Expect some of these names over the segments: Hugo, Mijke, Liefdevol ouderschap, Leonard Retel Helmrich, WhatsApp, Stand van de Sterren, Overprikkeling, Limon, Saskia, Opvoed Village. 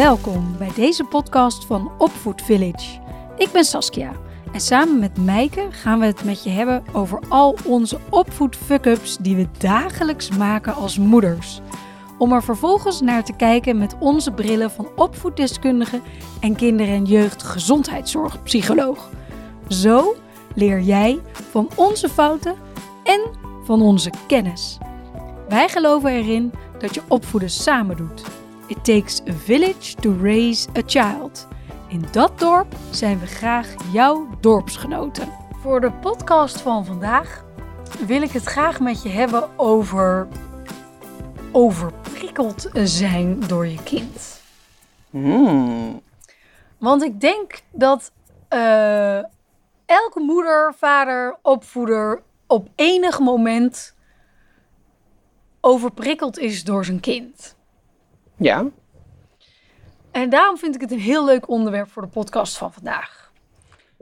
Welkom bij deze podcast van Opvoed Village. Ik ben Saskia en samen met Mijke gaan we het met je hebben over al onze opvoed fuck-ups die we dagelijks maken als moeders. Om er vervolgens naar te kijken met onze brillen van opvoeddeskundige en kinder- en jeugdgezondheidszorgpsycholoog. Zo leer jij van onze fouten en van onze kennis. Wij geloven erin dat je opvoeden samen doet. It takes a village to raise a child. In dat dorp zijn we graag jouw dorpsgenoten. Voor de podcast van vandaag wil ik het graag met je hebben over overprikkeld zijn door je kind. Want ik denk dat elke moeder, vader, opvoeder op enig moment overprikkeld is door zijn kind. Ja. En daarom vind ik het een heel leuk onderwerp voor de podcast van vandaag.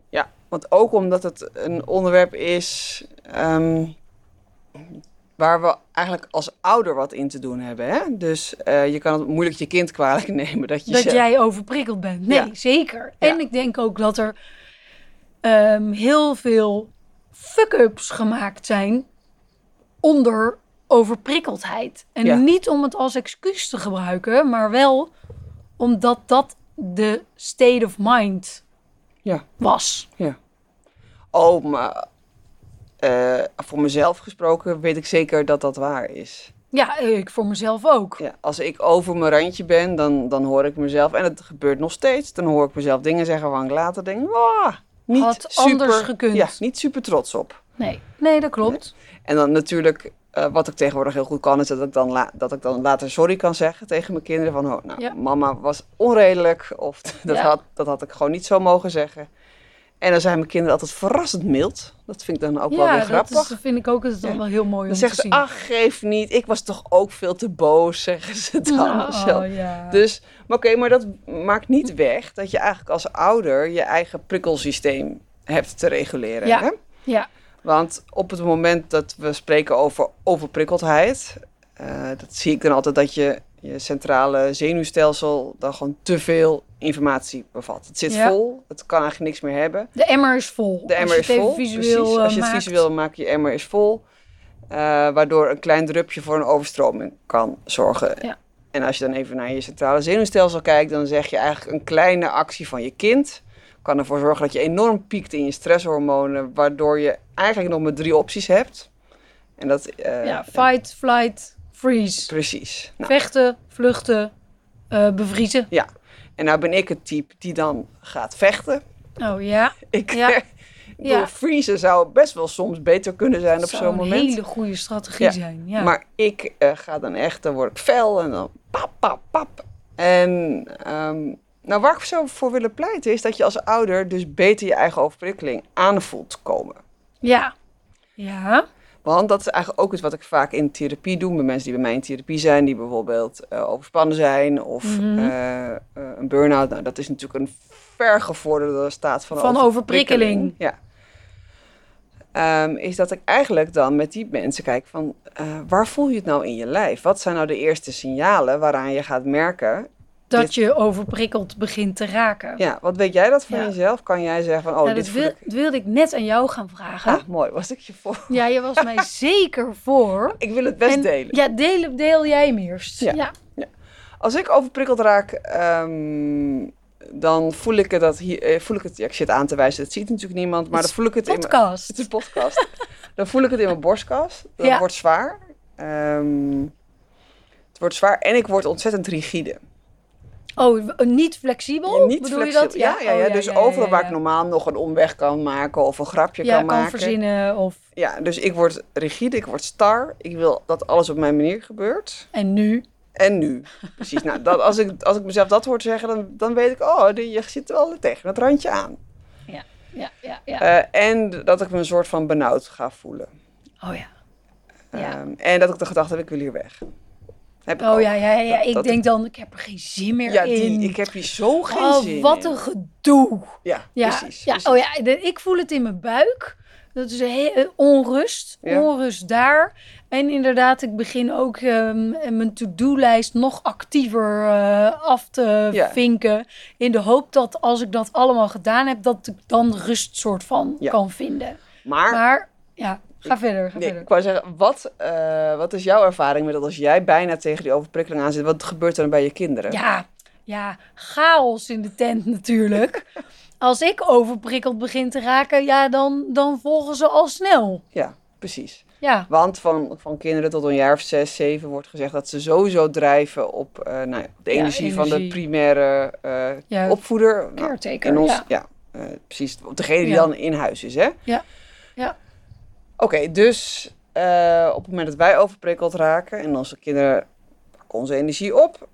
Ja, want ook omdat het een onderwerp is waar we eigenlijk als ouder wat in te doen hebben. Hè? Dus je kan het moeilijk je kind kwalijk nemen. Dat jij overprikkeld bent. Nee, ja. Zeker. En ja. Ik denk ook dat er heel veel fuck-ups gemaakt zijn onder overprikkeldheid. En niet om het als excuus te gebruiken, maar wel omdat dat de state of mind was. Ja. Oh, maar voor mezelf gesproken weet ik zeker dat dat waar is. Ja, ik voor mezelf ook. Ja, als ik over mijn randje ben, dan hoor ik mezelf, en het gebeurt nog steeds, dan hoor ik mezelf dingen zeggen waarvan ik later denk, wow, niet had super, anders gekund. Ja, niet super trots op. Nee, dat klopt. Nee. En dan natuurlijk, wat ik tegenwoordig heel goed kan, is dat ik dan, later sorry kan zeggen tegen mijn kinderen. Van, oh, nou, mama was onredelijk. Of dat had ik gewoon niet zo mogen zeggen. En dan zijn mijn kinderen altijd verrassend mild. Dat vind ik dan ook wel weer grappig. Ja, dat vind ik ook. Dat is dan wel heel mooi om te zien. Dan zegt ze, ach, geef niet. Ik was toch ook veel te boos, zeggen ze dan. Dus, maar dat maakt niet weg dat je eigenlijk als ouder je eigen prikkelsysteem hebt te reguleren. Ja, hè? Ja. Want op het moment dat we spreken over overprikkeldheid, dat zie ik dan altijd dat je centrale zenuwstelsel dan gewoon te veel informatie bevat. Het zit vol, het kan eigenlijk niks meer hebben. De emmer is vol. De emmer is vol, precies. Als je het visueel maakt, je emmer is vol. Waardoor een klein drupje voor een overstroming kan zorgen. Ja. En als je dan even naar je centrale zenuwstelsel kijkt, dan zeg je eigenlijk een kleine actie van je kind kan ervoor zorgen dat je enorm piekt in je stresshormonen, waardoor je eigenlijk nog maar 3 opties hebt. En dat, fight, flight, freeze. Precies. Nou. Vechten, vluchten, bevriezen. Ja. En nou ben ik het type die dan gaat vechten. Oh ja. Door vriezen zou best wel soms beter kunnen zijn op zo'n moment. Zou een hele goede strategie zijn. Ja. Maar ik ga dan echt, dan word ik fel en dan pap, pap, pap. En nou, waar ik zo voor willen pleiten is dat je als ouder dus beter je eigen overprikkeling aanvoelt komen. Ja. Ja. Want dat is eigenlijk ook iets wat ik vaak in therapie doe. Bij mensen die bij mij in therapie zijn, die bijvoorbeeld overspannen zijn of een burn-out. Nou, dat is natuurlijk een vergevorderde staat van overprikkeling. Ja. Is dat ik eigenlijk dan met die mensen kijk van, waar voel je het nou in je lijf? Wat zijn nou de eerste signalen waaraan je gaat merken dat je overprikkeld begint te raken. Ja, wat weet jij dat van jezelf? Kan jij zeggen van, dat wilde ik net aan jou gaan vragen. Ah, mooi, was ik je voor? Ja, je was mij zeker voor. Ik wil het best delen. Ja, deel jij hem eerst. Ja. Als ik overprikkeld raak, dan voel ik dat ik zit aan te wijzen, dat ziet natuurlijk niemand, maar dan voel ik het podcast. Het is een podcast. Dan voel ik het in mijn borstkas. Dat wordt zwaar. Het wordt zwaar en ik word ontzettend rigide. Oh, niet flexibel? Ja, niet bedoel flexibel. Je dat? Ja. Dus overal waar ik normaal nog een omweg kan maken of een grapje kan maken. Ja, kan verzinnen of... Ja, dus ik word rigide, ik word star. Ik wil dat alles op mijn manier gebeurt. En nu. Precies. Nou, dat, als ik mezelf dat hoor zeggen, dan weet ik, je zit wel tegen het randje aan. Ja. En dat ik me een soort van benauwd ga voelen. Oh ja. En dat ik de gedachte heb, ik wil hier weg. Ik heb er geen zin meer in. Ik heb hier zo geen zin in. Wat een gedoe. Ja, precies. Ik voel het in mijn buik. Dat is onrust. Ja. Onrust daar. En inderdaad, ik begin ook mijn to-do-lijst nog actiever af te vinken. In de hoop dat als ik dat allemaal gedaan heb, dat ik dan rust soort van kan vinden. Maar ja, ga verder. Ik wou zeggen, wat is jouw ervaring met dat als jij bijna tegen die overprikkeling aan zit? Wat gebeurt er dan bij je kinderen? Ja, chaos in de tent natuurlijk. Als ik overprikkeld begin te raken, dan volgen ze al snel. Ja, precies. Ja. Want van kinderen tot een jaar of 6, 7 wordt gezegd dat ze sowieso drijven op de energie van de primaire opvoeder. Caretaker, precies. Degene die dan in huis is, hè? Ja. Oké, dus op het moment dat wij overprikkeld raken en onze kinderen pakken onze energie op,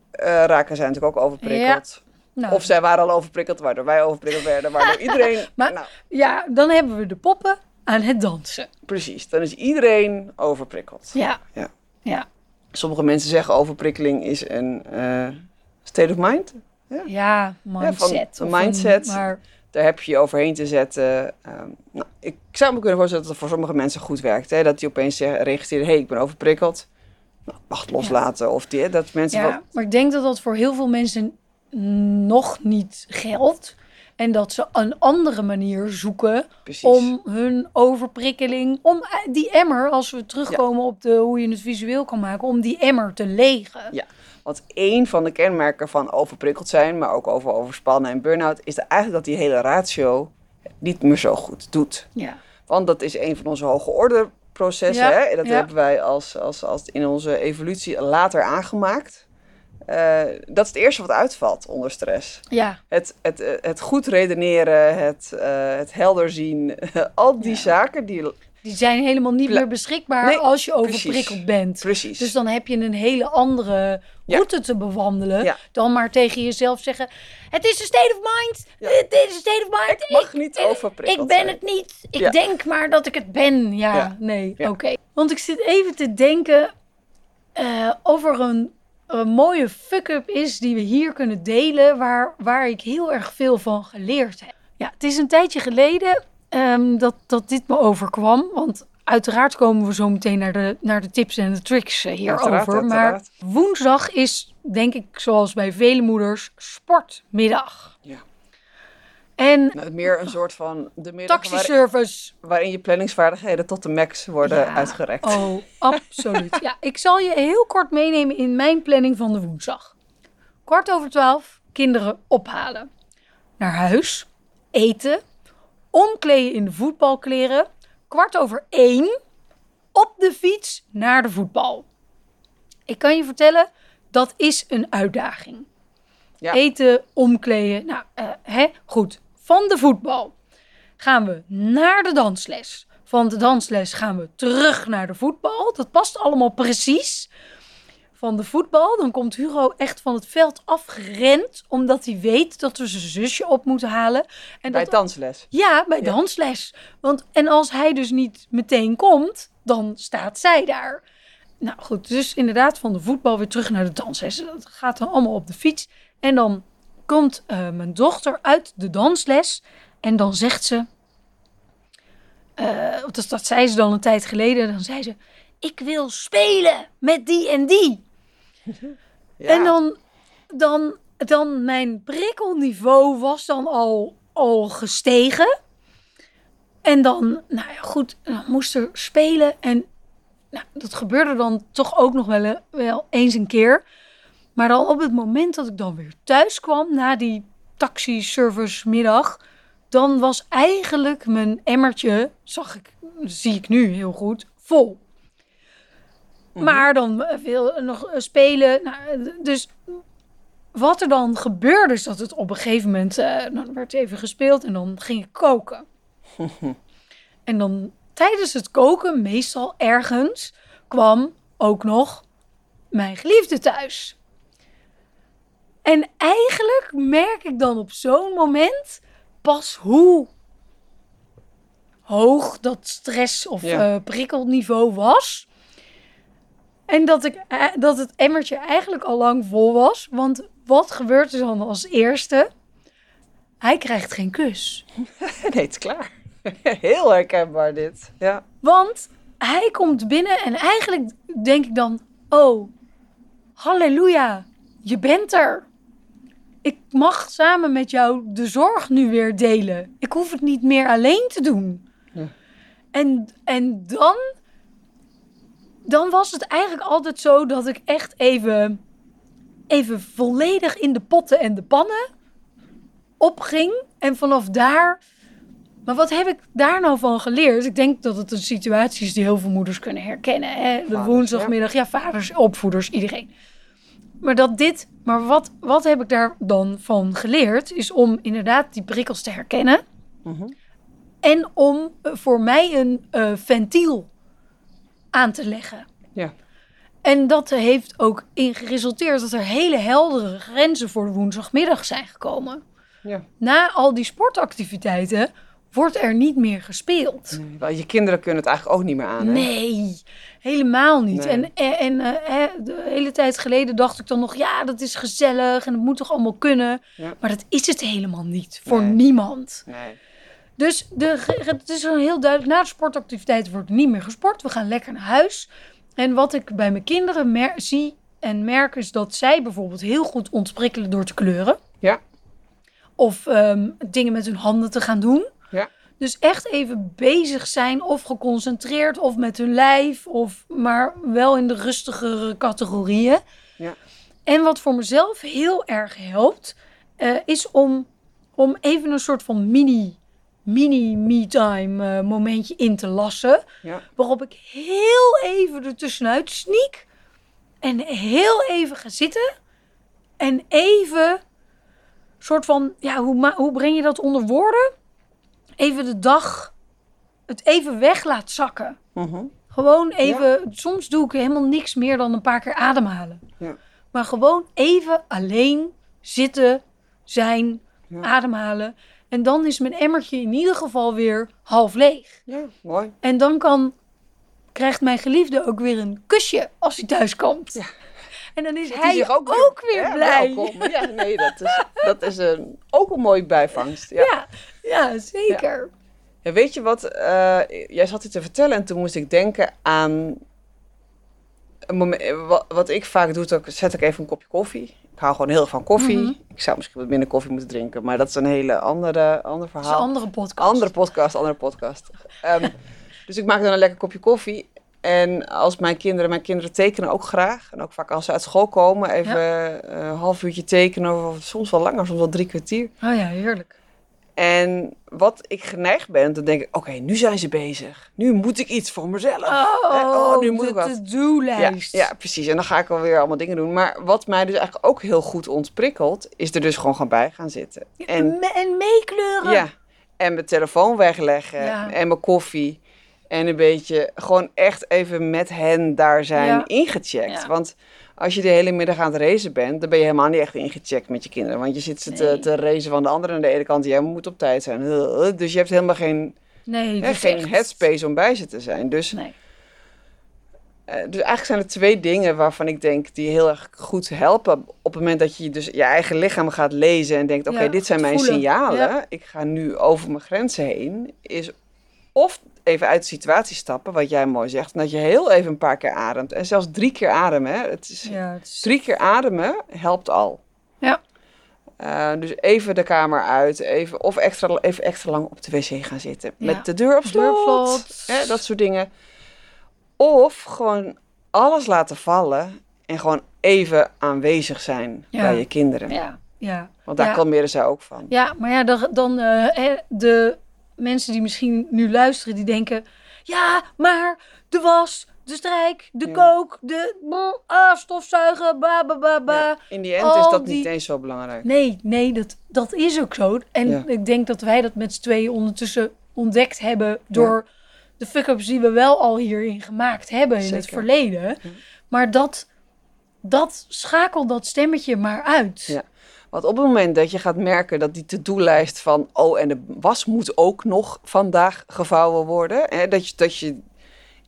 raken zij natuurlijk ook overprikkeld. Ja. Nou, of zij waren al overprikkeld, waardoor wij overprikkeld werden, waardoor iedereen... Maar dan hebben we de poppen aan het dansen. Precies, dan is iedereen overprikkeld. Ja. Sommige mensen zeggen overprikkeling is een state of mind. Ja, mindset. Ja, daar heb je overheen te zetten. Ik zou me kunnen voorstellen dat het voor sommige mensen goed werkt. Hè? Dat die opeens registreren, ik ben overprikkeld. Wacht loslaten. Of dat mensen... maar ik denk dat dat voor heel veel mensen nog niet geldt. En dat ze een andere manier zoeken om hun overprikkeling... om die emmer, als we terugkomen op hoe je het visueel kan maken... om die emmer te legen. Ja, want één van de kenmerken van overprikkeld zijn... maar ook over overspannen en burn-out... is eigenlijk dat die hele ratio niet meer zo goed doet. Ja. Want dat is een van onze hoge orde processen. Ja. Hè? Dat hebben wij als in onze evolutie later aangemaakt... dat is het eerste wat uitvalt onder stress. Ja. Het goed redeneren, het helder zien, al die zaken... Die zijn helemaal niet meer beschikbaar als je overprikkeld bent. Precies. Dus dan heb je een hele andere route te bewandelen... dan maar tegen jezelf zeggen... Het is een state of mind, het is een state of mind. Ik mag niet overprikkeld Ik ben zijn. Het niet, ik denk maar dat ik het ben. Oké. Want ik zit even te denken over een mooie fuck-up is die we hier kunnen delen... waar ik heel erg veel van geleerd heb. Ja, het is een tijdje geleden dat dit me overkwam. Want uiteraard komen we zo meteen naar de tips en de tricks hierover. Uiteraard. Maar woensdag is, denk ik, zoals bij vele moeders, sportmiddag. Ja. En meer een soort van de middag taxiservice. Waarin je planningsvaardigheden tot de max worden uitgerekt. Oh, absoluut. Ik zal je heel kort meenemen in mijn planning van de woensdag. 12:15, kinderen ophalen. Naar huis, eten, omkleden in de voetbalkleren. 13:15, op de fiets naar de voetbal. Ik kan je vertellen, dat is een uitdaging. Ja. Eten, omkleden, goed. Van de voetbal gaan we naar de dansles. Van de dansles gaan we terug naar de voetbal. Dat past allemaal precies. Van de voetbal, dan komt Hugo echt van het veld afgerend... omdat hij weet dat we zijn zusje op moeten halen. En bij dansles? Ja, bij dansles. En als hij dus niet meteen komt, dan staat zij daar. Nou goed, dus inderdaad van de voetbal weer terug naar de dansles. Dat gaat dan allemaal op de fiets. En dan komt mijn dochter uit de dansles en dan zegt ze... dat zei ze dan een tijd geleden. Dan zei ze, ik wil spelen met die en die. Ja. En dan mijn prikkelniveau was dan al gestegen. En dan, dan moest er spelen. En dat gebeurde dan toch ook nog wel eens een keer... Maar dan op het moment dat ik dan weer thuis kwam... na die taxiservice-middag... dan was eigenlijk mijn emmertje... zie ik nu heel goed, vol. Mm-hmm. Maar dan wil nog spelen. Dus wat er dan gebeurde... is dat het op een gegeven moment... dan werd even gespeeld en dan ging ik koken. En dan tijdens het koken... meestal ergens... kwam ook nog mijn geliefde thuis... En eigenlijk merk ik dan op zo'n moment pas hoe hoog dat stress- of prikkelniveau was. En dat het emmertje eigenlijk al lang vol was. Want wat gebeurt er dan als eerste? Hij krijgt geen kus. Nee, het is klaar. Heel herkenbaar dit. Ja. Want hij komt binnen en eigenlijk denk ik dan... Oh, halleluja, je bent er. Ik mag samen met jou de zorg nu weer delen. Ik hoef het niet meer alleen te doen. Ja. En dan was het eigenlijk altijd zo dat ik echt even volledig in de potten en de pannen opging. En vanaf daar... Maar wat heb ik daar nou van geleerd? Ik denk dat het een situatie is die heel veel moeders kunnen herkennen. Hè? De vaders, woensdagmiddag, ja, vaders, opvoeders, iedereen. Maar wat heb ik daar dan van geleerd? Is om inderdaad die prikkels te herkennen. Mm-hmm. En om voor mij een ventiel aan te leggen. Ja. En dat heeft ook geresulteerd dat er hele heldere grenzen voor de woensdagmiddag zijn gekomen. Ja. Na al die sportactiviteiten wordt er niet meer gespeeld. Nee, je kinderen kunnen het eigenlijk ook niet meer aan, hè? Nee, helemaal niet. Nee. En de hele tijd geleden dacht ik dan nog... ja, dat is gezellig en dat moet toch allemaal kunnen? Ja. Maar dat is het helemaal niet. Voor niemand. Nee. Dus het is dan heel duidelijk... na de sportactiviteiten wordt er niet meer gesport. We gaan lekker naar huis. En wat ik bij mijn kinderen zie en merk... is dat zij bijvoorbeeld heel goed ontprikkelen door te kleuren. Ja. Of dingen met hun handen te gaan doen. Ja. Dus echt even bezig zijn of geconcentreerd of met hun lijf. Maar wel in de rustigere categorieën. Ja. En wat voor mezelf heel erg helpt... is om even een soort van mini-me-time momentje in te lassen. Ja. Waarop ik heel even er tussenuit sneak. En heel even ga zitten. En even... soort van, ja, hoe breng je dat onder woorden? Even de dag, het even weg laat zakken. Mm-hmm. Gewoon even, soms doe ik helemaal niks meer dan een paar keer ademhalen. Ja. Maar gewoon even alleen zitten, zijn, ademhalen. En dan is mijn emmertje in ieder geval weer half leeg. Ja, mooi. En dan krijgt mijn geliefde ook weer een kusje als hij thuis komt. Ja. En dan is hij ook weer blij. Welkom. Ja, nee, dat is ook een mooie bijvangst. Ja, ja zeker. Ja. Ja, weet je wat, jij zat dit te vertellen en toen moest ik denken aan... een moment, wat ik vaak doe, zet ik even een kopje koffie. Ik hou gewoon heel erg van koffie. Mm-hmm. Ik zou misschien wat minder koffie moeten drinken, maar dat is een hele ander verhaal. Dat is een andere podcast. Dus ik maak dan een lekker kopje koffie. En als mijn kinderen tekenen ook graag. En ook vaak als ze uit school komen, even een half uurtje tekenen. Of soms wel langer, soms wel 3 kwartier. Oh ja, heerlijk. En wat ik geneigd ben, dan denk ik, oké, nu zijn ze bezig. Nu moet ik iets voor mezelf. Oh, nu moet ik wat. De to-do-lijst. Ja, precies. En dan ga ik alweer allemaal dingen doen. Maar wat mij dus eigenlijk ook heel goed ontprikkelt, is er dus gewoon bij gaan zitten. Ja, en meekleuren. Ja, en mijn telefoon wegleggen. Ja. En mijn koffie. En een beetje gewoon echt even met hen daar zijn ingecheckt. Ja. Want als je de hele middag aan het racen bent, dan ben je helemaal niet echt ingecheckt met je kinderen. Want je zit ze te racen van de andere aan de ene kant. Jij moet op tijd zijn. Dus je hebt helemaal geen headspace om bij ze te zijn. Dus eigenlijk zijn er 2 dingen waarvan ik denk die heel erg goed helpen. Op het moment dat je dus je eigen lichaam gaat lezen en denkt, oké, dit zijn mijn signalen. Ja. Ik ga nu over mijn grenzen heen. Is of... even uit de situatie stappen, wat jij mooi zegt. Dat je heel even een paar keer ademt. En zelfs 3 keer ademen. Hè. Het is 3 keer ademen helpt al. Ja. Dus even de kamer uit. Even extra lang op de wc gaan zitten. Ja. Met de deur op slot. Hè, dat soort dingen. Of gewoon alles laten vallen. En gewoon even aanwezig zijn bij je kinderen. Ja. Ja. Want daar kalmeren zij ook van. Ja, maar ja, de mensen die misschien nu luisteren, die denken... ja, maar de was, de strijk, de kook, de stofzuigen, Ja, in die end is dat niet eens zo belangrijk. Nee, dat is ook zo. En ik denk dat wij dat met z'n tweeën ondertussen ontdekt hebben... door de fuck-ups die we wel al hierin gemaakt hebben in het verleden. Ja. Maar dat schakelt dat stemmetje maar uit... Ja. Want op het moment dat je gaat merken dat die to-do-lijst van... en de was moet ook nog vandaag gevouwen worden. Hè,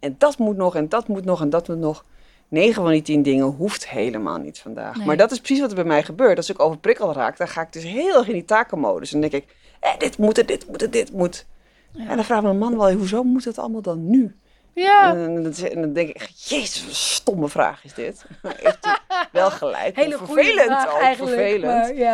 en dat moet nog, en dat moet nog, en dat moet nog. 9 van die 10 dingen hoeft helemaal niet vandaag. Nee. Maar dat is precies wat er bij mij gebeurt. Als ik overprikkeld raak, dan ga ik dus heel erg in die takenmodus. En dan denk ik, dit moet, dit moet, dit moet. Ja. En dan vraagt mijn man wel, hoezo moet het allemaal dan nu? Ja. En dan denk ik echt, jezus, wat een stomme vraag is dit. Echt wel gelijk. Hele vervelend vraag, ook, eigenlijk, vervelend.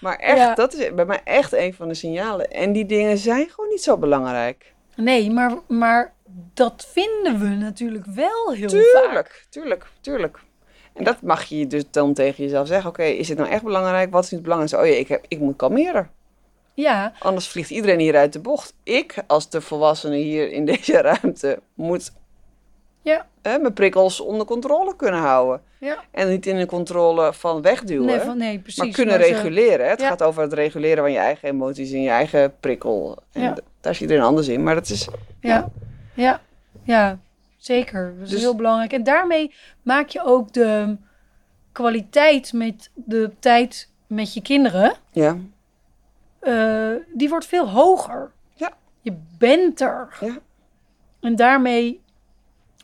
Maar echt, dat is bij mij echt een van de signalen. En die dingen zijn gewoon niet zo belangrijk. Nee, maar dat vinden we natuurlijk wel heel vaak. Tuurlijk. En dat mag je dus dan tegen jezelf zeggen. Oké, is dit nou echt belangrijk? Wat is het belangrijkste? Oh ja, ik moet kalmeren. Ja. Anders vliegt iedereen hier uit de bocht. Ik, als de volwassene hier in deze ruimte, moet mijn prikkels onder controle kunnen houden. Ja. En niet in de controle van wegduwen. Nee, precies. Maar kunnen reguleren. Het gaat over het reguleren van je eigen emoties en je eigen prikkel. En daar zit iedereen anders in. Maar dat is... Ja. Zeker, dat is dus heel belangrijk. En daarmee maak je ook de kwaliteit met de tijd met je kinderen. Ja. Die wordt veel hoger. Ja. Je bent er. Ja. En daarmee...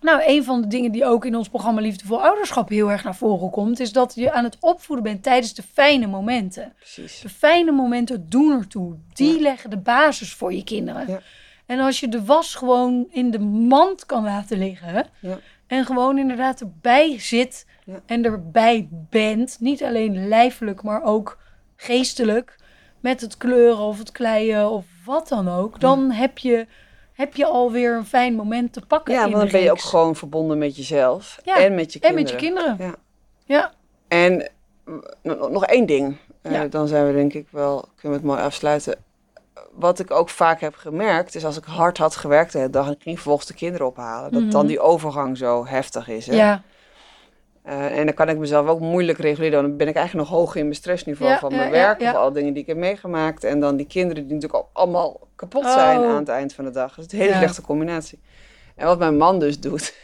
Nou, een van de dingen die ook in ons programma Liefdevol ouderschap heel erg naar voren komt... is dat je aan het opvoeden bent tijdens de fijne momenten. Precies. De fijne momenten doen ertoe. Die leggen de basis voor je kinderen. Ja. En als je de was gewoon in de mand kan laten liggen... en gewoon inderdaad erbij zit en erbij bent... niet alleen lijfelijk, maar ook geestelijk... met het kleuren of het kleien of wat dan ook... dan heb je alweer een fijn moment te pakken. Ja, want dan ben je ook gewoon verbonden met jezelf en met je kinderen. Ja. En nog één ding, dan zijn we denk ik wel, kunnen we het mooi afsluiten... Wat ik ook vaak heb gemerkt, is als ik hard had gewerkt de hele dag... en ik ging vervolgens de kinderen ophalen, dat dan die overgang zo heftig is. Hè? Ja. En dan kan ik mezelf ook moeilijk reguleren. Dan ben ik eigenlijk nog hoog in mijn stressniveau van mijn werk... of alle dingen die ik heb meegemaakt. En dan die kinderen die natuurlijk ook allemaal kapot zijn aan het eind van de dag. Dat is een hele slechte combinatie. En wat mijn man dus doet...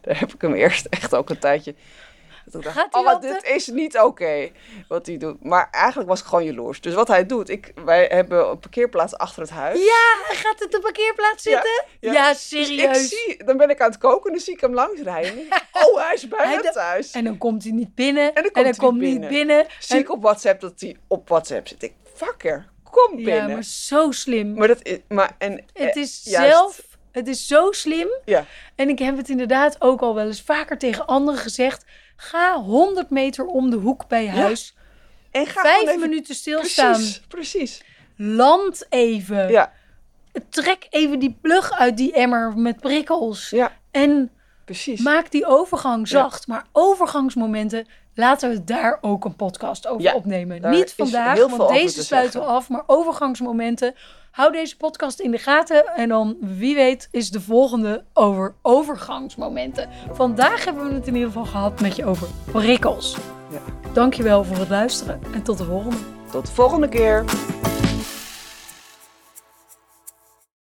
daar heb ik hem eerst echt ook een tijdje... dit is niet oké wat hij doet. Maar eigenlijk was ik gewoon jaloers. Dus wat hij doet, wij hebben een parkeerplaats achter het huis. Ja, gaat het op de parkeerplaats zitten? Ja, serieus. Dus dan ben ik aan het koken en dan zie ik hem langsrijden. Oh, hij is bijna thuis. En dan komt hij niet binnen. En dan komt hij niet binnen. Zie ik op WhatsApp dat hij op WhatsApp zit. Ik, fucker, kom binnen. Ja, maar zo slim. Het is zo slim. Ja. En ik heb het inderdaad ook al wel eens vaker tegen anderen gezegd. Ga 100 meter om de hoek bij je huis. En ga 5 minuten stilstaan. Precies. Land even. Ja. Trek even die plug uit die emmer met prikkels. Ja. En maak die overgang zacht. Maar overgangsmomenten, laten we daar ook een podcast over opnemen. Niet vandaag, want deze sluiten we af. Maar overgangsmomenten, hou deze podcast in de gaten. En dan, wie weet, is de volgende over overgangsmomenten. Vandaag hebben we het in ieder geval gehad met je over prikkels. Ja. Dankjewel voor het luisteren en tot de volgende. Tot de volgende keer.